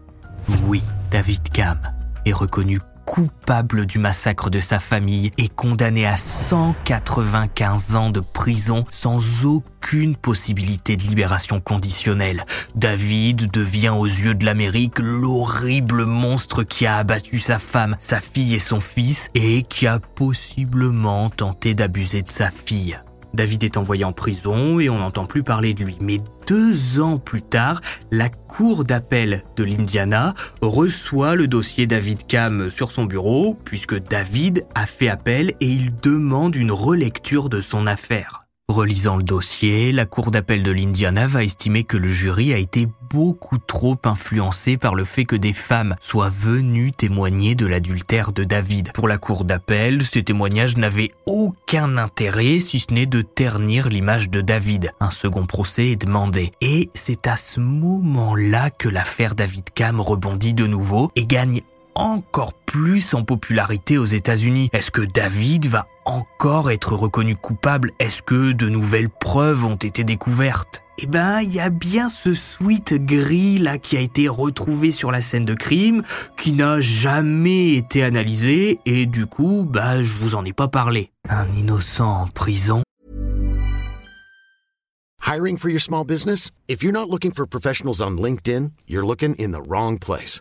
Oui, David Camm est reconnu coupable du massacre de sa famille et condamné à cent quatre-vingt-quinze ans de prison sans aucune possibilité de libération conditionnelle. David devient aux yeux de l'Amérique l'horrible monstre qui a abattu sa femme, sa fille et son fils et qui a possiblement tenté d'abuser de sa fille. David est envoyé en prison et on n'entend plus parler de lui. Mais deux ans plus tard, la cour d'appel de l'Indiana reçoit le dossier David Camm sur son bureau puisque David a fait appel et il demande une relecture de son affaire. Relisant le dossier, la Cour d'appel de l'Indiana va estimer que le jury a été beaucoup trop influencé par le fait que des femmes soient venues témoigner de l'adultère de David. Pour la Cour d'appel, ces témoignages n'avaient aucun intérêt si ce n'est de ternir l'image de David. Un second procès est demandé. Et c'est à ce moment-là que l'affaire David Camm rebondit de nouveau et gagne encore plus en popularité aux États-Unis. Est-ce que David va encore être reconnu coupable? Est-ce que de nouvelles preuves ont été découvertes? Eh ben, il y a bien ce sweat gris là qui a été retrouvé sur la scène de crime, qui n'a jamais été analysé et du coup, bah, je vous en ai pas parlé. Un innocent en prison. Hiring for your small business? If you're not looking for professionals on LinkedIn, you're looking in the wrong place.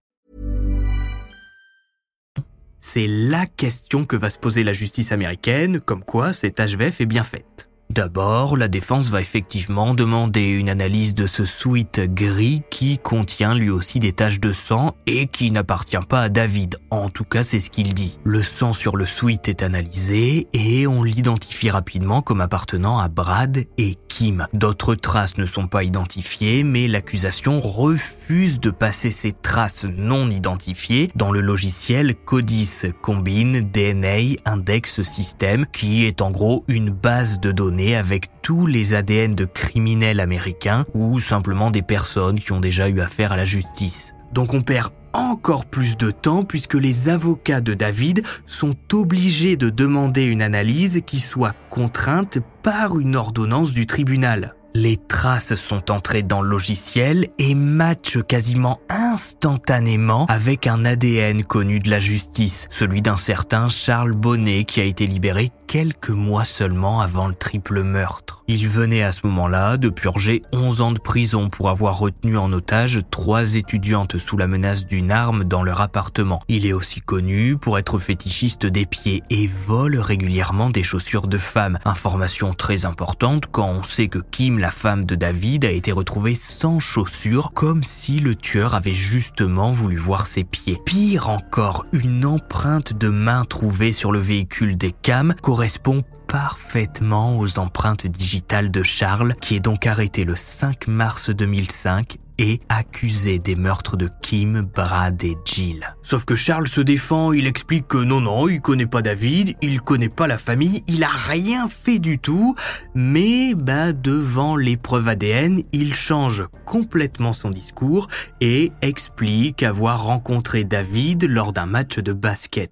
C'est la question que va se poser la justice américaine, comme quoi cette H V F est bien faite. D'abord, la défense va effectivement demander une analyse de ce sweat gris qui contient lui aussi des taches de sang et qui n'appartient pas à David, en tout cas c'est ce qu'il dit. Le sang sur le sweat est analysé et on l'identifie rapidement comme appartenant à Brad et Kim. D'autres traces ne sont pas identifiées, mais l'accusation refuse de passer ces traces non identifiées dans le logiciel CODIS, Combine D N A Index System, qui est en gros une base de données avec tous les A D N de criminels américains ou simplement des personnes qui ont déjà eu affaire à la justice. Donc on perd encore plus de temps puisque les avocats de David sont obligés de demander une analyse qui soit contrainte par une ordonnance du tribunal. Les traces sont entrées dans le logiciel et matchent quasiment instantanément avec un A D N connu de la justice, celui d'un certain Charles Bonnet qui a été libéré quelques mois seulement avant le triple meurtre. Il venait à ce moment-là de purger onze ans de prison pour avoir retenu en otage trois étudiantes sous la menace d'une arme dans leur appartement. Il est aussi connu pour être fétichiste des pieds et vole régulièrement des chaussures de femmes. Information très importante quand on sait que Kim, la femme de David, a été retrouvée sans chaussures, comme si le tueur avait justement voulu voir ses pieds. Pire encore, une empreinte de main trouvée sur le véhicule des Camm correspond parfaitement aux empreintes digitales de Charles, qui est donc arrêté le cinq mars deux mille cinq et accusé des meurtres de Kim, Brad et Jill. Sauf que Charles se défend, il explique que non, non, il connaît pas David, il connaît pas la famille, il a rien fait du tout, mais bah, devant l'épreuve A D N, il change complètement son discours et explique avoir rencontré David lors d'un match de basket.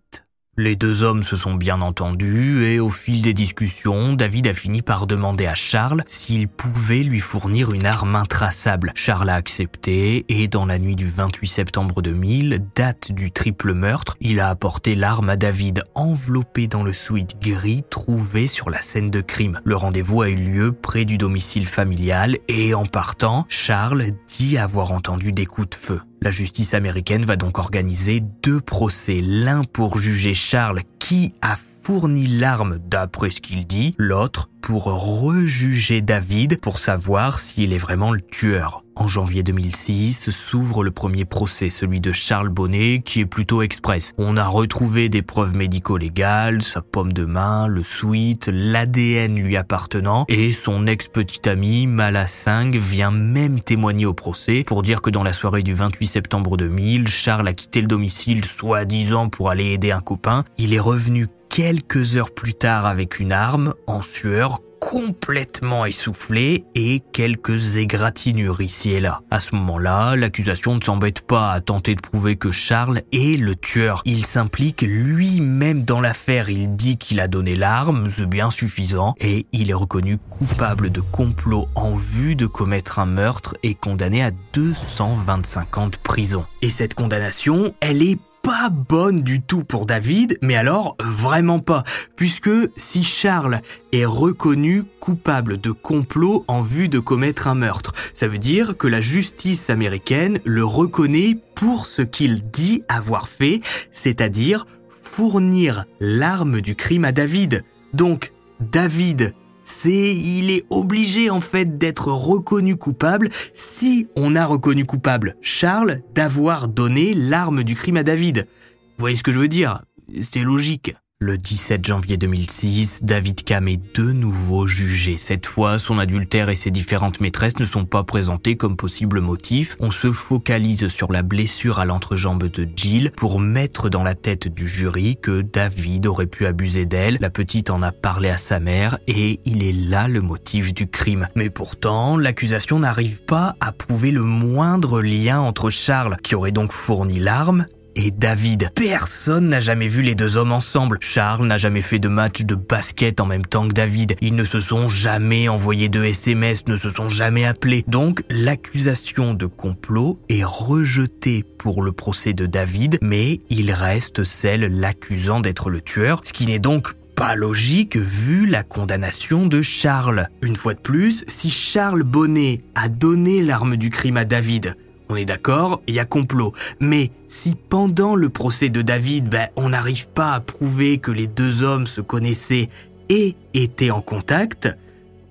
Les deux hommes se sont bien entendus et au fil des discussions, David a fini par demander à Charles s'il pouvait lui fournir une arme intraçable. Charles a accepté et dans la nuit du vingt-huit septembre deux mille, date du triple meurtre, il a apporté l'arme à David enveloppée dans le sweat gris trouvé sur la scène de crime. Le rendez-vous a eu lieu près du domicile familial et en partant, Charles dit avoir entendu des coups de feu. La justice américaine va donc organiser deux procès, l'un pour juger Charles qui a fourni l'arme d'après ce qu'il dit, l'autre pour rejuger David pour savoir s'il est vraiment le tueur. En janvier deux mille six, s'ouvre le premier procès, celui de Charles Bonnet, qui est plutôt express. On a retrouvé des preuves médico-légales, sa pomme de main, le sweat, l'A D N lui appartenant, et son ex-petite amie, Mala Singh, vient même témoigner au procès pour dire que dans la soirée du vingt-huit septembre deux mille, Charles a quitté le domicile soi-disant pour aller aider un copain. Il est revenu quelques heures plus tard avec une arme, en sueur, complètement essoufflé et quelques égratignures ici et là. À ce moment-là, l'accusation ne s'embête pas à tenter de prouver que Charles est le tueur. Il s'implique lui-même dans l'affaire. Il dit qu'il a donné l'arme, c'est bien suffisant, et il est reconnu coupable de complot en vue de commettre un meurtre et condamné à deux cent vingt-cinq ans de prison. Et cette condamnation, elle est pas bonne du tout pour David, mais alors vraiment pas, puisque si Charles est reconnu coupable de complot en vue de commettre un meurtre, ça veut dire que la justice américaine le reconnaît pour ce qu'il dit avoir fait, c'est-à-dire fournir l'arme du crime à David. Donc, David, c'est, il est obligé en fait d'être reconnu coupable, si on a reconnu coupable Charles, d'avoir donné l'arme du crime à David. Vous voyez ce que je veux dire ? C'est logique. Le dix-sept janvier deux mille six, David Camm est de nouveau jugé. Cette fois, son adultère et ses différentes maîtresses ne sont pas présentées comme possible motif. On se focalise sur la blessure à l'entrejambe de Jill pour mettre dans la tête du jury que David aurait pu abuser d'elle. La petite en a parlé à sa mère et il est là le motif du crime. Mais pourtant, l'accusation n'arrive pas à prouver le moindre lien entre Charles, qui aurait donc fourni l'arme, et David. Personne n'a jamais vu les deux hommes ensemble. Charles n'a jamais fait de match de basket en même temps que David. Ils ne se sont jamais envoyés de S M S, ne se sont jamais appelés. Donc, l'accusation de complot est rejetée pour le procès de David, mais il reste celle l'accusant d'être le tueur, ce qui n'est donc pas logique vu la condamnation de Charles. Une fois de plus, si Charles Bonnet a donné l'arme du crime à David, on est d'accord, il y a complot. Mais si pendant le procès de David, ben, on n'arrive pas à prouver que les deux hommes se connaissaient et étaient en contact,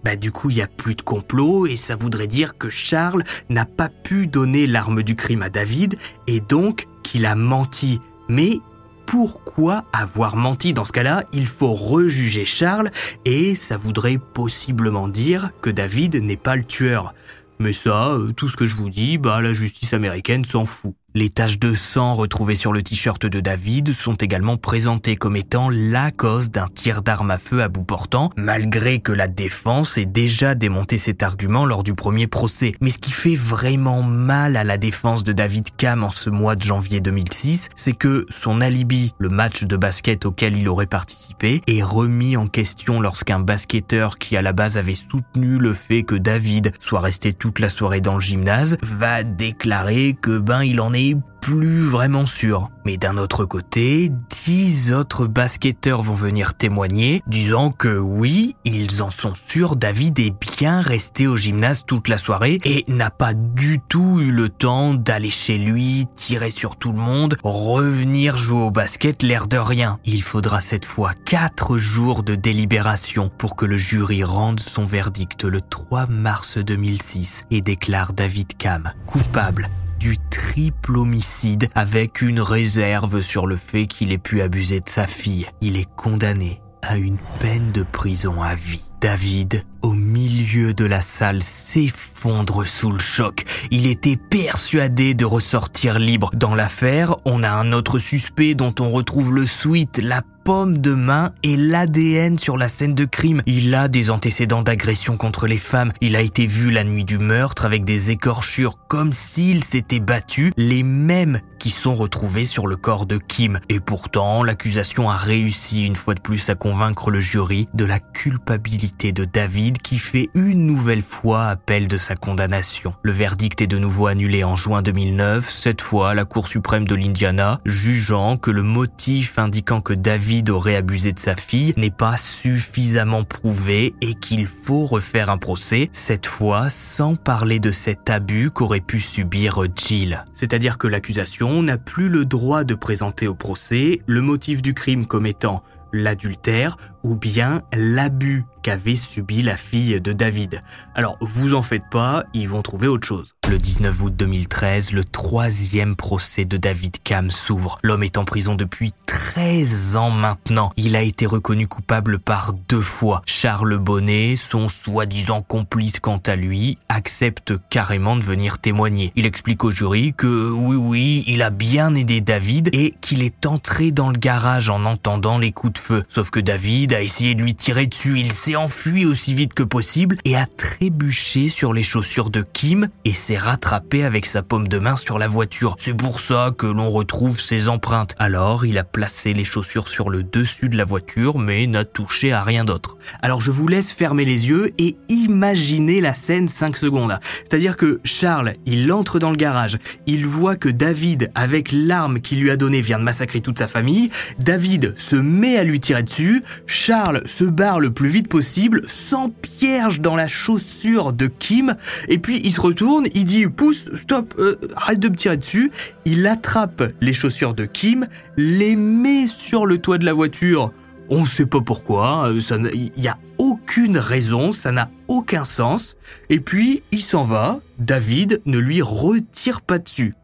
ben, du coup, il n'y a plus de complot et ça voudrait dire que Charles n'a pas pu donner l'arme du crime à David et donc qu'il a menti. Mais pourquoi avoir menti ? Dans ce cas-là, il faut rejuger Charles et ça voudrait possiblement dire que David n'est pas le tueur. Mais ça, tout ce que je vous dis, bah la justice américaine s'en fout. Les taches de sang retrouvées sur le t-shirt de David sont également présentées comme étant la cause d'un tir d'arme à feu à bout portant, malgré que la défense ait déjà démonté cet argument lors du premier procès. Mais ce qui fait vraiment mal à la défense de David Camm en ce mois de janvier deux mille six, c'est que son alibi, le match de basket auquel il aurait participé, est remis en question lorsqu'un basketteur qui à la base avait soutenu le fait que David soit resté toute la soirée dans le gymnase, va déclarer que ben il en est plus vraiment sûr. Mais d'un autre côté, dix autres basketteurs vont venir témoigner, disant que oui, ils en sont sûrs, David est bien resté au gymnase toute la soirée et n'a pas du tout eu le temps d'aller chez lui, tirer sur tout le monde, revenir jouer au basket, l'air de rien. Il faudra cette fois quatre jours de délibération pour que le jury rende son verdict le trois mars deux mille six et déclare David Camm coupable du triple homicide avec une réserve sur le fait qu'il ait pu abuser de sa fille. Il est condamné à une peine de prison à vie. David, au milieu de la salle, s'effondre sous le choc. Il était persuadé de ressortir libre. Dans l'affaire, on a un autre suspect dont on retrouve le sweat, la pomme de main et l'A D N sur la scène de crime. Il a des antécédents d'agression contre les femmes. Il a été vu la nuit du meurtre avec des écorchures comme s'il s'était battu, les mêmes qui sont retrouvés sur le corps de Kim. Et pourtant, l'accusation a réussi une fois de plus à convaincre le jury de la culpabilité de David qui fait une nouvelle fois appel de sa condamnation. Le verdict est de nouveau annulé en juin deux mille neuf, cette fois la Cour suprême de l'Indiana, jugeant que le motif indiquant que David aurait abusé de sa fille n'est pas suffisamment prouvé et qu'il faut refaire un procès, cette fois sans parler de cet abus qu'aurait pu subir Jill. C'est-à-dire que l'accusation n'a plus le droit de présenter au procès le motif du crime comme étant l'adultère ou bien l'abus qu'avait subi la fille de David. Alors, vous en faites pas, ils vont trouver autre chose. Le dix-neuf août deux mille treize, le troisième procès de David Camm s'ouvre. L'homme est en prison depuis treize ans maintenant. Il a été reconnu coupable par deux fois. Charles Bonnet, son soi-disant complice quant à lui, accepte carrément de venir témoigner. Il explique au jury que oui, oui, il a bien aidé David et qu'il est entré dans le garage en entendant les coups de de feu. Sauf que David a essayé de lui tirer dessus, il s'est enfui aussi vite que possible et a trébuché sur les chaussures de Kim et s'est rattrapé avec sa paume de main sur la voiture. C'est pour ça que l'on retrouve ses empreintes. Alors, il a placé les chaussures sur le dessus de la voiture mais n'a touché à rien d'autre. Alors, je vous laisse fermer les yeux et imaginer la scène cinq secondes. C'est-à-dire que Charles, il entre dans le garage, il voit que David, avec l'arme qu'il lui a donnée, vient de massacrer toute sa famille. David se met à lui tirer dessus. Charles se barre le plus vite possible, s'empierge dans la chaussure de Kim et puis il se retourne, il dit « Pousse, stop, euh, arrête de me tirer dessus ». Il attrape les chaussures de Kim, les met sur le toit de la voiture. On ne sait pas pourquoi, il n'y a aucune raison, ça n'a aucun sens. Et puis, il s'en va, David ne lui retire pas dessus.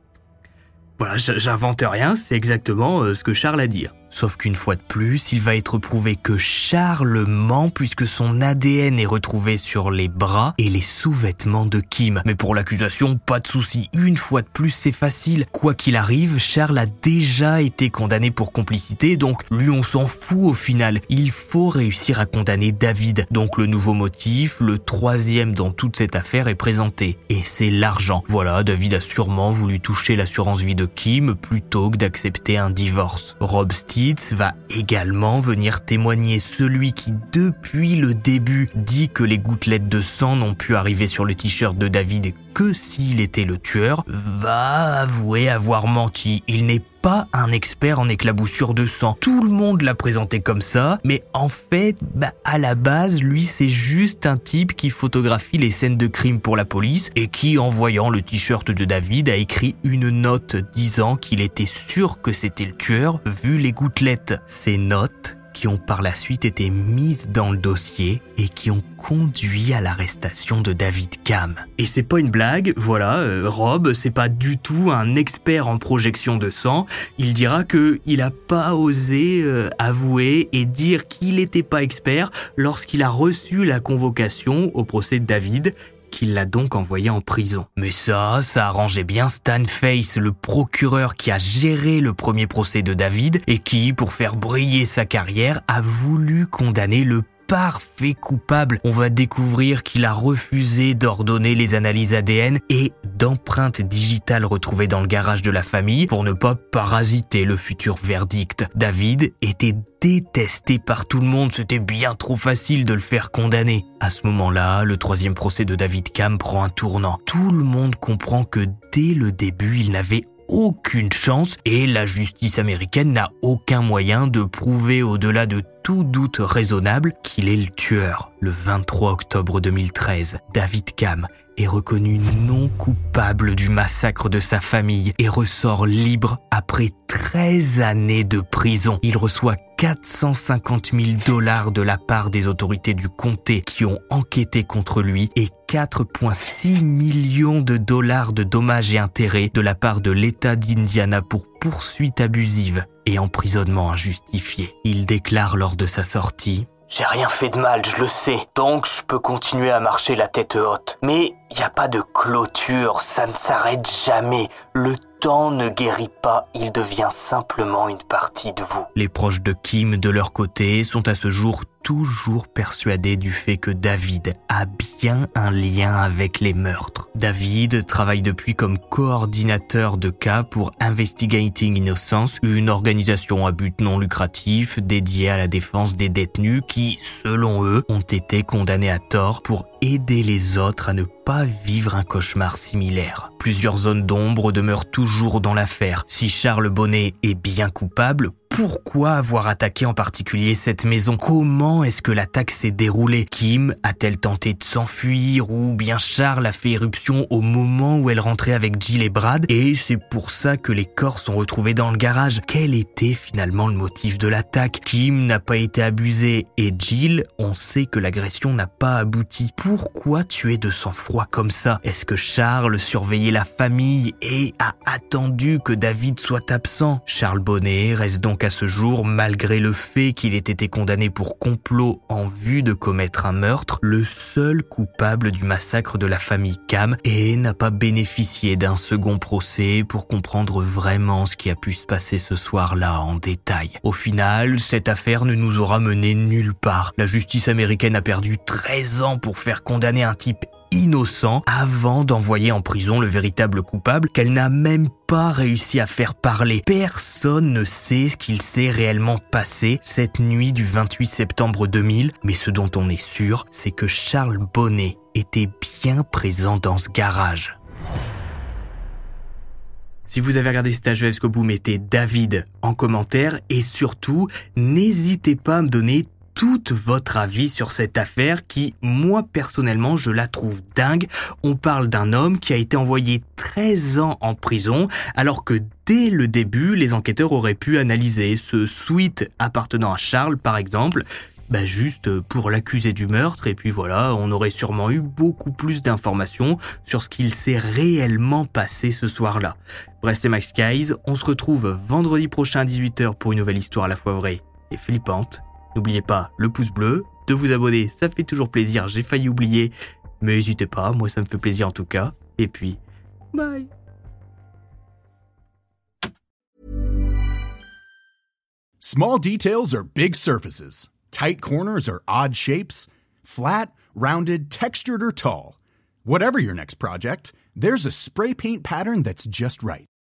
Voilà, j'invente rien, c'est exactement ce que Charles a dit. Sauf qu'une fois de plus, il va être prouvé que Charles ment puisque son A D N est retrouvé sur les bras et les sous-vêtements de Kim. Mais pour l'accusation, pas de souci. Une fois de plus, c'est facile. Quoi qu'il arrive, Charles a déjà été condamné pour complicité, donc lui on s'en fout au final. Il faut réussir à condamner David. Donc le nouveau motif, le troisième dans toute cette affaire est présenté. Et c'est l'argent. Voilà, David a sûrement voulu toucher l'assurance vie de Kim plutôt que d'accepter un divorce. Rob Steed va également venir témoigner, celui qui depuis le début dit que les gouttelettes de sang n'ont pu arriver sur le t-shirt de David que s'il était le tueur, va avouer avoir menti. Il n'est pas un expert en éclaboussure de sang. Tout le monde l'a présenté comme ça, mais en fait, bah, à la base, lui, c'est juste un type qui photographie les scènes de crime pour la police et qui, en voyant le t-shirt de David, a écrit une note disant qu'il était sûr que c'était le tueur vu les gouttelettes. Ces notes qui ont par la suite été mises dans le dossier et qui ont conduit à l'arrestation de David Camm. Et c'est pas une blague, voilà, euh, Rob, c'est pas du tout un expert en projection de sang. Il dira que il a pas osé euh, avouer et dire qu'il était pas expert lorsqu'il a reçu la convocation au procès de David, qu'il l'a donc envoyé en prison. Mais ça, ça arrangeait bien Stanface, le procureur qui a géré le premier procès de David et qui, pour faire briller sa carrière, a voulu condamner le parfait coupable. On va découvrir qu'il a refusé d'ordonner les analyses A D N et d'empreintes digitales retrouvées dans le garage de la famille pour ne pas parasiter le futur verdict. David était détesté par tout le monde, c'était bien trop facile de le faire condamner. À ce moment-là, le troisième procès de David Camm prend un tournant. Tout le monde comprend que dès le début, il n'avait aucune chance et la justice américaine n'a aucun moyen de prouver au-delà de tout doute raisonnable qu'il est le tueur. Le vingt-trois octobre deux mille treize, David Camm est reconnu non coupable du massacre de sa famille et ressort libre après treize années de prison. Il reçoit quatre cent cinquante mille dollars de la part des autorités du comté qui ont enquêté contre lui et quatre virgule six millions de dollars de dommages et intérêts de la part de l'État d'Indiana pour poursuite abusive et emprisonnement injustifié. Il déclare lors de sa sortie « J'ai rien fait de mal, je le sais, donc je peux continuer à marcher la tête haute. Mais y a pas de clôture, ça ne s'arrête jamais. Le temps ne guérit pas, il devient simplement une partie de vous. » Les proches de Kim, de leur côté, sont à ce jour toujours persuadés du fait que David a bien un lien avec les meurtres. David travaille depuis comme coordinateur de cas pour Investigating Innocence, une organisation à but non lucratif dédiée à la défense des détenus qui, selon eux, ont été condamnés à tort pour aider les autres à ne pas vivre un cauchemar similaire. Plusieurs zones d'ombre demeurent toujours dans l'affaire. Si Charles Bonnet est bien coupable, pourquoi avoir attaqué en particulier cette maison ? Comment est-ce que l'attaque s'est déroulée ? Kim a-t-elle tenté de s'enfuir ? Ou bien Charles a fait éruption au moment où elle rentrait avec Jill et Brad ? Et c'est pour ça que les corps sont retrouvés dans le garage. Quel était finalement le motif de l'attaque ? Kim n'a pas été abusée et Jill, on sait que l'agression n'a pas abouti. Pourquoi tuer de sang-froid comme ça ? Est-ce que Charles surveillait la famille et a attendu que David soit absent ? Charles Bonnet reste donc jusqu'à ce jour, malgré le fait qu'il ait été condamné pour complot en vue de commettre un meurtre, le seul coupable du massacre de la famille Camm et n'a pas bénéficié d'un second procès pour comprendre vraiment ce qui a pu se passer ce soir-là en détail. Au final, cette affaire ne nous aura mené nulle part. La justice américaine a perdu treize ans pour faire condamner un type innocent avant d'envoyer en prison le véritable coupable qu'elle n'a même pas réussi à faire parler. Personne ne sait ce qu'il s'est réellement passé cette nuit du vingt-huit septembre deux mille, mais ce dont on est sûr, c'est que Charles Bonnet était bien présent dans ce garage. Si vous avez regardé cet H V, est-ce que vous mettez David en commentaire et surtout, n'hésitez pas à me donner tout votre avis sur cette affaire qui, moi personnellement, je la trouve dingue. On parle d'un homme qui a été envoyé treize ans en prison, alors que dès le début, les enquêteurs auraient pu analyser ce suite appartenant à Charles, par exemple, bah juste pour l'accuser du meurtre, et puis voilà, on aurait sûrement eu beaucoup plus d'informations sur ce qu'il s'est réellement passé ce soir-là. Bref, c'est Max Guys, on se retrouve vendredi prochain à dix-huit heures pour une nouvelle histoire à la fois vraie et flippante. N'oubliez pas le pouce bleu, de vous abonner, ça fait toujours plaisir, j'ai failli oublier, mais n'hésitez pas, moi ça me fait plaisir en tout cas. Et puis, bye. Small details are big surfaces. Tight corners are odd shapes. Flat, rounded, textured or tall. Whatever your next project, there's a spray paint pattern that's just right.